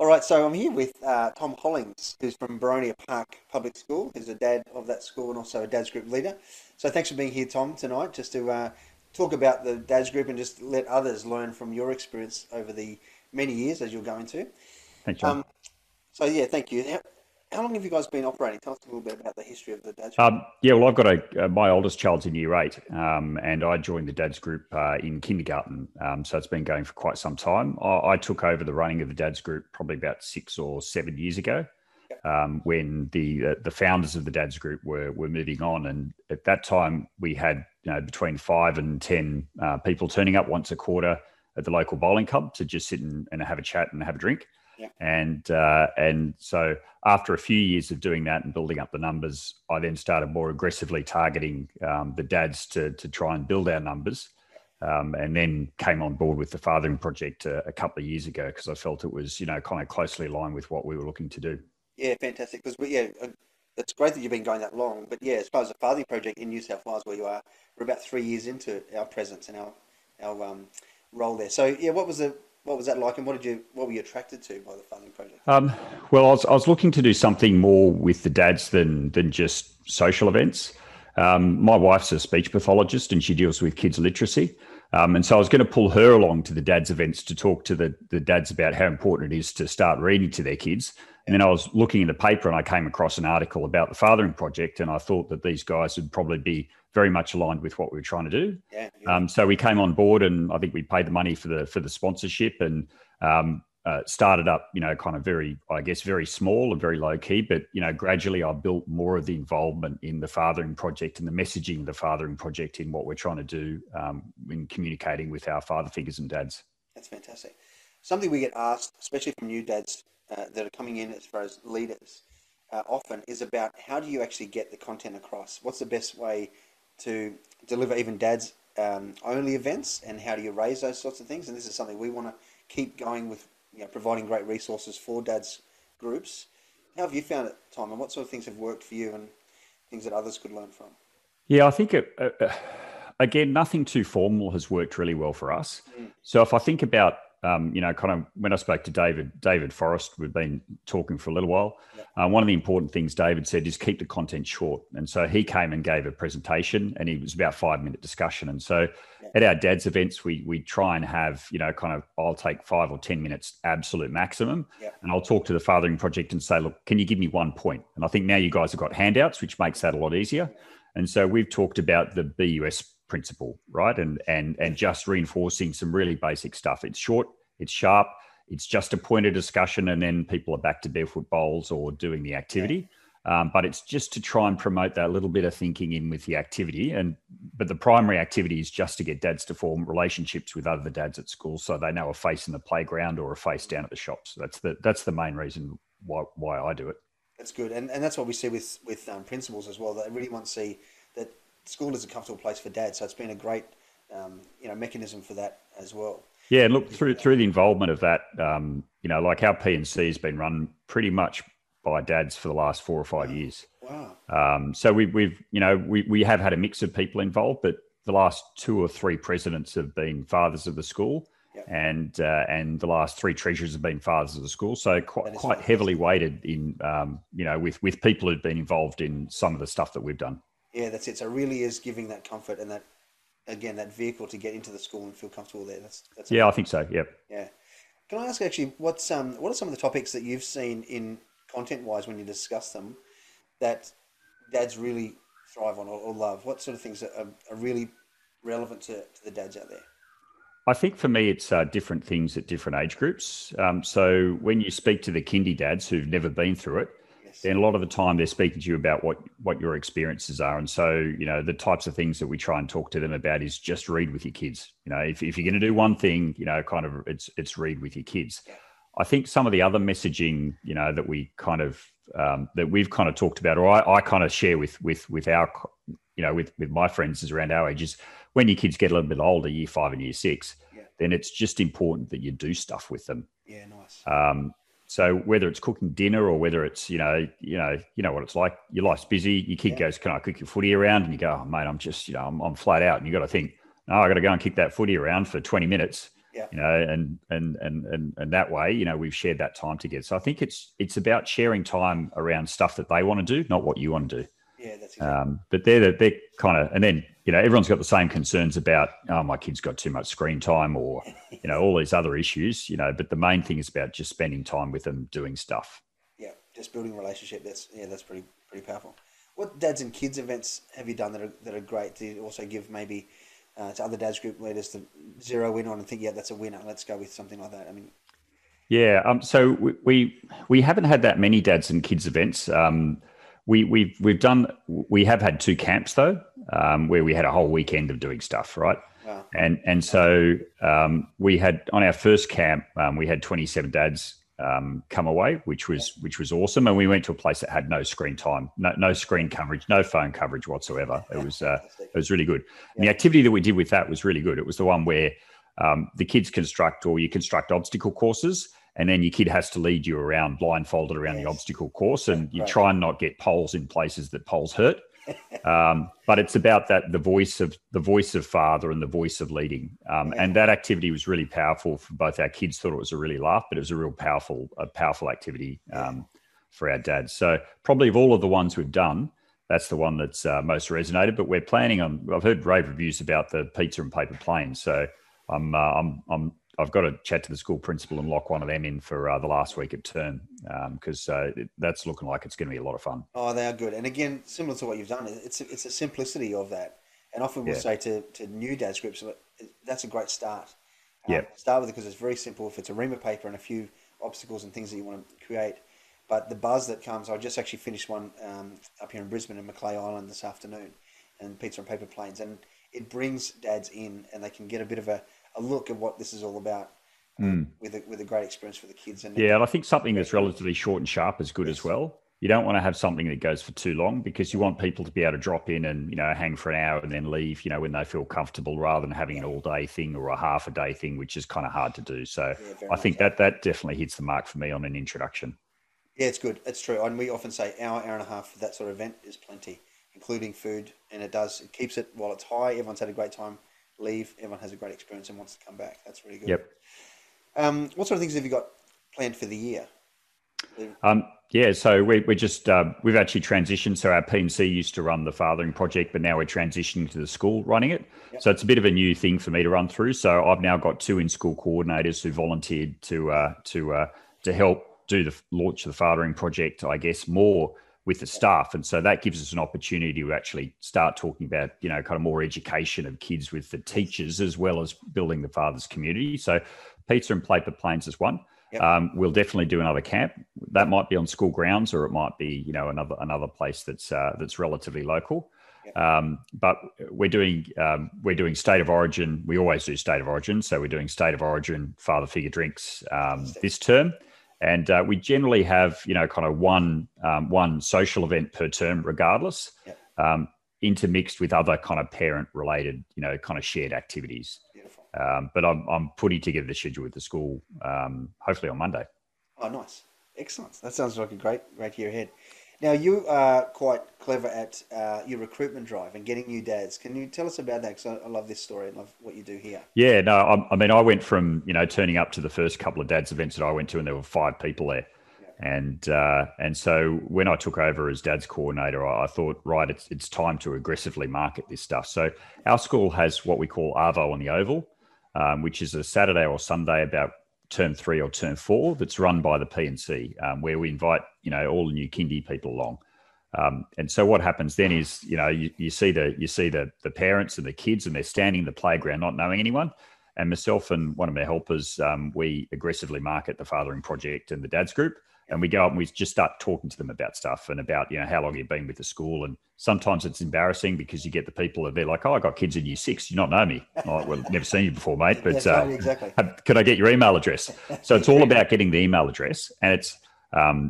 All right, so I'm here with Tom Hollings, who's from Baronia Park Public School, who's a dad of that school and also a dad's group leader. So thanks for being here, Tom, tonight, just to talk about the dad's group and just let others learn from your experience over the many years as you're going to. Thanks, John. So yeah, thank you. How long have you guys been operating? Tell us a little bit about the history of the dad's group. Yeah, well, I've got my oldest child's in year 8, and I joined the dad's group in kindergarten. So it's been going for quite some time. I took over the running of the dad's group probably about 6 or 7 years ago, when the founders of the dad's group were moving on. And at that time, we had between 5 and 10 people turning up once a quarter at the local bowling club to just sit and have a chat and have a drink. Yeah. And so after a few years of doing that and building up the numbers, I then started more aggressively targeting the dads to try and build our numbers, and then came on board with the Fathering Project a couple of years ago because I felt it was kind of closely aligned with what we were looking to do. Yeah, fantastic. Because it's great that you've been going that long. But yeah, as far as the Fathering Project in New South Wales where you are, we're about 3 years into our presence and our role there. So yeah, what was that like, and what were you attracted to by the Fathering Project? Well, I was looking to do something more with the dads than just social events. My wife's a speech pathologist, and she deals with kids' literacy. And so I was going to pull her along to the dads' events to talk to the dads about how important it is to start reading to their kids. And then I was looking in the paper and I came across an article about the Fathering Project, and I thought that these guys would probably be very much aligned with what we were trying to do. Yeah, yeah. So we came on board, and I think we paid the money for the sponsorship, and started up, kind of very small and very low key, but, gradually I built more of the involvement in the Fathering Project and the messaging of the Fathering Project in what we're trying to do in communicating with our father figures and dads. That's fantastic. Something we get asked, especially from new dads that are coming in as far as leaders, often is about how do you actually get the content across? What's the best way to deliver even dads only events, and how do you raise those sorts of things? And this is something we want to keep going with, providing great resources for dads groups. How have you found it, Tom, and what sort of things have worked for you and things that others could learn from? Yeah, I think, again, nothing too formal has worked really well for us. Mm. So if I think about, kind of when I spoke to David Forrest, we've been talking for a little while. Yeah. One of the important things David said is keep the content short. And so he came and gave a presentation, and it was about 5-minute discussion. And so at our dad's events, we try and have, I'll take 5 or 10 minutes absolute maximum. Yeah. And I'll talk to the Fathering Project and say, look, can you give me one point? And I think now you guys have got handouts, which makes that a lot easier. Yeah. And so we've talked about the BUS principle, right? And just reinforcing some really basic stuff. It's short, it's sharp, it's just a pointed discussion, and then people are back to barefoot bowls or doing the activity. Yeah. But it's just to try and promote that little bit of thinking in with the activity. But the primary activity is just to get dads to form relationships with other dads at school, so they know a face in the playground or a face down at the shops. That's the main reason why I do it. That's good, and that's what we see with principals as well. They really want to see that school is a comfortable place for dad, so it's been a great mechanism for that as well. Yeah, and look, through the involvement of that, like our P&C has been run pretty much by dads for the last 4 or 5 years. Wow. So we have had a mix of people involved, but the last 2 or 3 presidents have been fathers of the school. Yep. And the last 3 treasurers have been fathers of the school, so quite heavily weighted in with people who've been involved in some of the stuff that we've done. Yeah, that's it. So it really is giving that comfort and that vehicle to get into the school and feel comfortable there. That's amazing. I think so. Yep. Yeah. Can I ask actually, what are some of the topics that you've seen in content wise when you discuss them that dads really thrive on or love? What sort of things are really relevant to the dads out there? I think for me, it's different things at different age groups. So when you speak to the kindy dads who've never been through it, yes, then a lot of the time they're speaking to you about what your experiences are. And so, the types of things that we try and talk to them about is just read with your kids. If you're going to do one thing, it's read with your kids. Yeah. I think some of the other messaging, that we kind of, that we've kind of talked about, or I kind of share with our, with my friends is around our ages. When your kids get a little bit older, year 5 and year 6, then it's just important that you do stuff with them. Yeah, nice. So whether it's cooking dinner or whether it's, you know what it's like, your life's busy, your kid goes, can I kick your footy around? And you go, oh, mate, I'm just, I'm flat out. And you got to think, no, I got to go and kick that footy around for 20 minutes. Yeah. You know, and that way, you know, we've shared that time together. So I think it's about sharing time around stuff that they want to do, not what you want to do. Yeah, that's exactly. But they're kind of, and then, you know, everyone's got the same concerns about, oh, my kid's got too much screen time, or, you know, all these other issues, you know, but the main thing is about just spending time with them doing stuff. Yeah, just building a relationship. That's pretty powerful. What dads and kids events have you done that are great to also give maybe to other dads group leaders to zero in on and think, yeah, that's a winner, let's go with something like that? I mean, yeah. So we haven't had that many dads and kids events. We have had 2 camps though, where we had a whole weekend of doing stuff, right? Wow. And so we had, on our first camp, we had 27 dads come away, which was awesome. And we went to a place that had no screen time, no screen coverage, no phone coverage whatsoever. It was really good. And the activity that we did with that was really good. It was the one where the kids construct obstacle courses. And then your kid has to lead you around, blindfolded around the obstacle course, and you try and not get poles in places that poles hurt. But it's about that the voice of father and the voice of leading. And that activity was really powerful for both our kids. Thought it was a really laugh, but it was a real powerful activity for our dads. So probably of all of the ones we've done, that's the one that's most resonated. But we're planning on. I've heard rave reviews about the pizza and paper planes. So I've got to chat to the school principal and lock one of them in for the last week of term, because that's looking like it's going to be a lot of fun. Oh, they are good. And again, similar to what you've done, it's the simplicity of that. And often we'll say to new dads groups, that's a great start. Start with it because it's very simple. If it's a ream of paper and a few obstacles and things that you want to create. But the buzz that comes, I just actually finished one up here in Brisbane in Macleay Island this afternoon, and pizza and paper planes. And it brings dads in and they can get a bit of a look at what this is all about with a great experience for the kids. And I think something that's relatively short and sharp is good as well. You don't want to have something that goes for too long, because you want people to be able to drop in and, you know, hang for an hour and then leave, you know, when they feel comfortable, rather than having an all day thing or a half a day thing, which is kind of hard to do. So I think that definitely hits the mark for me on an introduction. Yeah, it's good. It's true. And we often say hour and a half for that sort of event is plenty, including food. And it keeps it while it's high. Everyone's had a great time. Leave, everyone has a great experience and wants to come back. That's really good. Yep. What sort of things have you got planned for the year? So we're just we've actually transitioned. So our PMC used to run the Fathering Project, but now we're transitioning to the school running it. Yep. So it's a bit of a new thing for me to run through. So I've now got 2 in-school coordinators who volunteered to help do the launch of the Fathering Project, I guess, more with the staff. And so that gives us an opportunity to actually start talking about, you know, kind of more education of kids with the teachers, as well as building the father's community. So pizza and paper planes is one. Yep. We'll definitely do another camp. That might be on school grounds, or it might be, you know, another place that's relatively local. Yep. But we're doing State of Origin. We always do State of Origin. So we're doing State of Origin, Father Figure Drinks this term. And we generally have, you know, kind of one social event per term, regardless, intermixed with other kind of parent-related, you know, kind of shared activities. Beautiful. But I'm putting together the schedule with the school, hopefully on Monday. Oh, nice, excellent. That sounds like a great year ahead. Now, you are quite clever at your recruitment drive and getting new dads. Can you tell us about that? Because I love this story and love what you do here. Yeah, no, I mean, I went from, you know, turning up to the first couple of dads events that I went to, and there were 5 people there. Yeah. And so when I took over as dads coordinator, I thought, right, it's time to aggressively market this stuff. So our school has what we call Arvo on the Oval, which is a Saturday or Sunday about term 3 or term 4 that's run by the PNC, where we invite, you know, all the new kindy people along. And so what happens then is, you know, you see the parents and the kids, and they're standing in the playground, not knowing anyone. And myself and one of my helpers, we aggressively market the Fathering Project and the dads group. And we go up and we just start talking to them about stuff and about, you know, how long you've been with the school. And sometimes it's embarrassing because you get the people that they're like, oh, I got kids in year 6. You not know me. I'm like, well, never seen you before, mate. But exactly. Could I get your email address? So it's all about getting the email address. And it's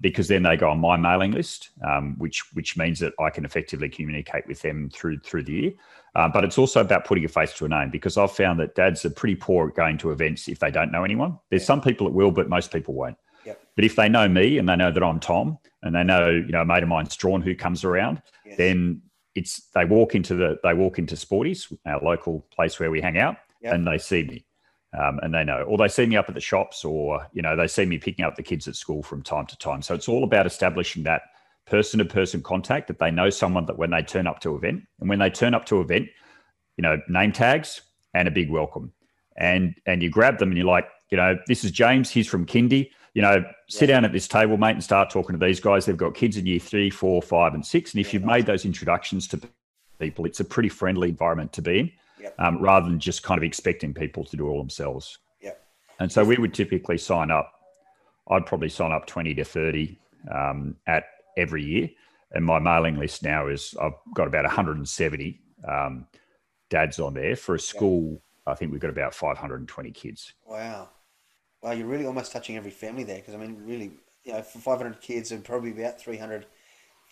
because then they go on my mailing list, which means that I can effectively communicate with them through the year. But it's also about putting a face to a name, because I've found that dads are pretty poor at going to events if they don't know anyone. There's some people that will, but most people won't. Yep. But if they know me and they know that I'm Tom, and they know, you know, a mate of mine's John who comes around, then it's they walk into Sporties, our local place where we hang out, and they see me. And they know, or they see me up at the shops, or, you know, they see me picking up the kids at school from time to time. So it's all about establishing that person-to-person contact, that they know someone that when they turn up to event, and when they turn up to event, you know, name tags and a big welcome. And you grab them and you're like, you know, this is James, he's from kindy, you know, sit down at this table, mate, and start talking to these guys. They've got kids in year 3, 4, 5, and 6. And if you've made those introductions to people, it's a pretty friendly environment to be in. Rather than just kind of expecting people to do all themselves. And so we would typically sign up, I'd probably sign up 20 to 30 at every year. And my mailing list now is, I've got about 170 dads on there. For a school, I think we've got about 520 kids. Wow. Wow, you're really almost touching every family there. Because I mean, really, you know, for 500 kids and probably about 300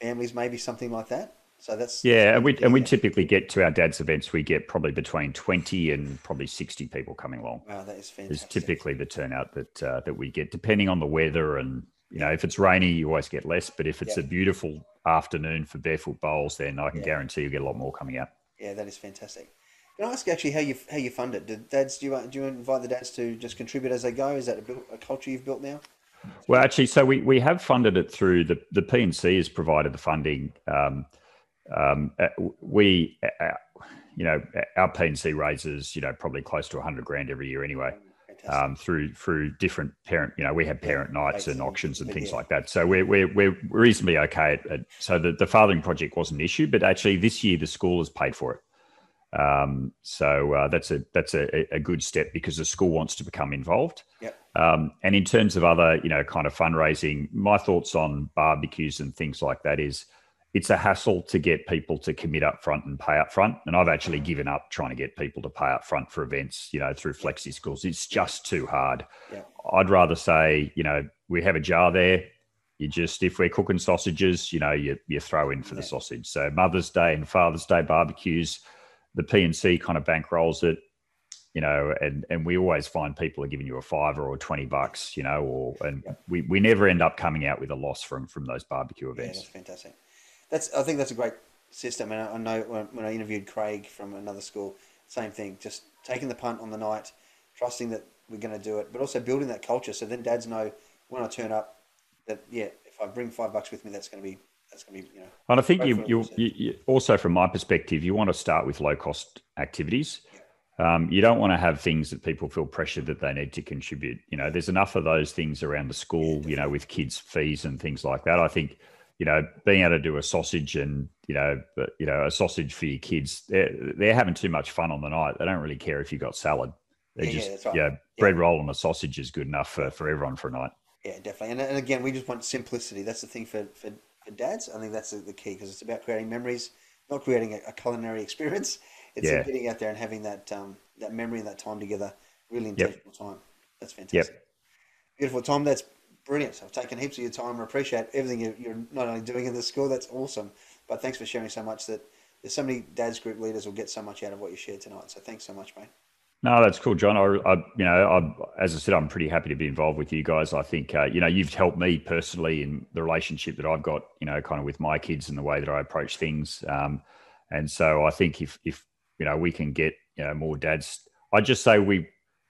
families, maybe something like that. So that's and we typically get to our dad's events, we get probably between 20 and probably 60 people coming along. Wow, that is fantastic. It's typically the turnout that that we get, depending on the weather. And you know, if it's rainy, you always get less. But if it's a beautiful afternoon for barefoot bowls, then I can guarantee you get a lot more coming out. Yeah, that is fantastic. Can I ask actually how you fund it? Do you invite the dads to just contribute as they go? Is that a culture you've built now? Well, actually, so we have funded it through the PNC has provided the funding. You know, our PNC raises, you know, probably close to 100 grand every year anyway, through different parent, you know, we have parent nights and auctions and things like that. So we're reasonably okay. So the Fathering Project was an issue, but actually this year the school has paid for it. So that's a good step because the school wants to become involved. And in terms of other, you know, kind of fundraising, my thoughts on barbecues and things like that is, it's a hassle to get people to commit up front and pay up front. And I've actually given up trying to get people to pay up front for events, you know, through flexi schools. It's just too hard. I'd rather say, you know, we have a jar there. You just, if we're cooking sausages, you know, you throw in for the sausage. So Mother's Day and Father's Day barbecues, the PNC kind of bankrolls it, you know, and we always find people are giving you a $5 or $20, you know, we never end up coming out with a loss from those barbecue events. Yeah, that's fantastic. I think that's a great system. And I know when I interviewed Craig from another school, same thing, just taking the punt on the night, trusting that we're going to do it, but also building that culture. So then dads know when I turn up that, if I bring $5 with me, that's going to be, you know. And I think you also, from my perspective, you want to start with low cost activities. You don't want to have things that people feel pressure that they need to contribute. You know, there's enough of those things around the school, you know, with kids' fees and things like that. I think, you know, being able to do a sausage and, a sausage for your kids, they're having too much fun on the night. They don't really care if you've got salad. They just, bread roll and a sausage is good enough for everyone for a night. Yeah, definitely. And again, we just want simplicity. That's the thing for dads. I think that's the key because it's about creating memories, not creating a culinary experience. It's getting out there and having that memory and that time together, really intentional time. That's fantastic. Beautiful, Tom. That's brilliant. I've taken heaps of your time and appreciate everything you're not only doing in the school, that's awesome, but thanks for sharing so much. That there's so many dads group leaders will get so much out of what you shared tonight. So thanks so much, mate. No, that's cool, John. As I said, I'm pretty happy to be involved with you guys. I think, you've helped me personally in the relationship that I've got, you know, kind of with my kids and the way that I approach things. And so I think if you know, we can get, you know, more dads, I'd just say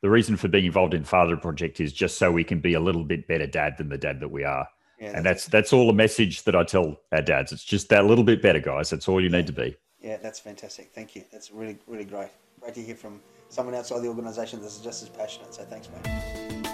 the reason for being involved in Fathering Project is just so we can be a little bit better dad than the dad that we are. Yeah, and that's all the message that I tell our dads. It's just that little bit better, guys. That's all you need to be. Yeah, that's fantastic. Thank you. That's really, really great. Great to hear from someone outside the organisation that's just as passionate. So thanks, mate.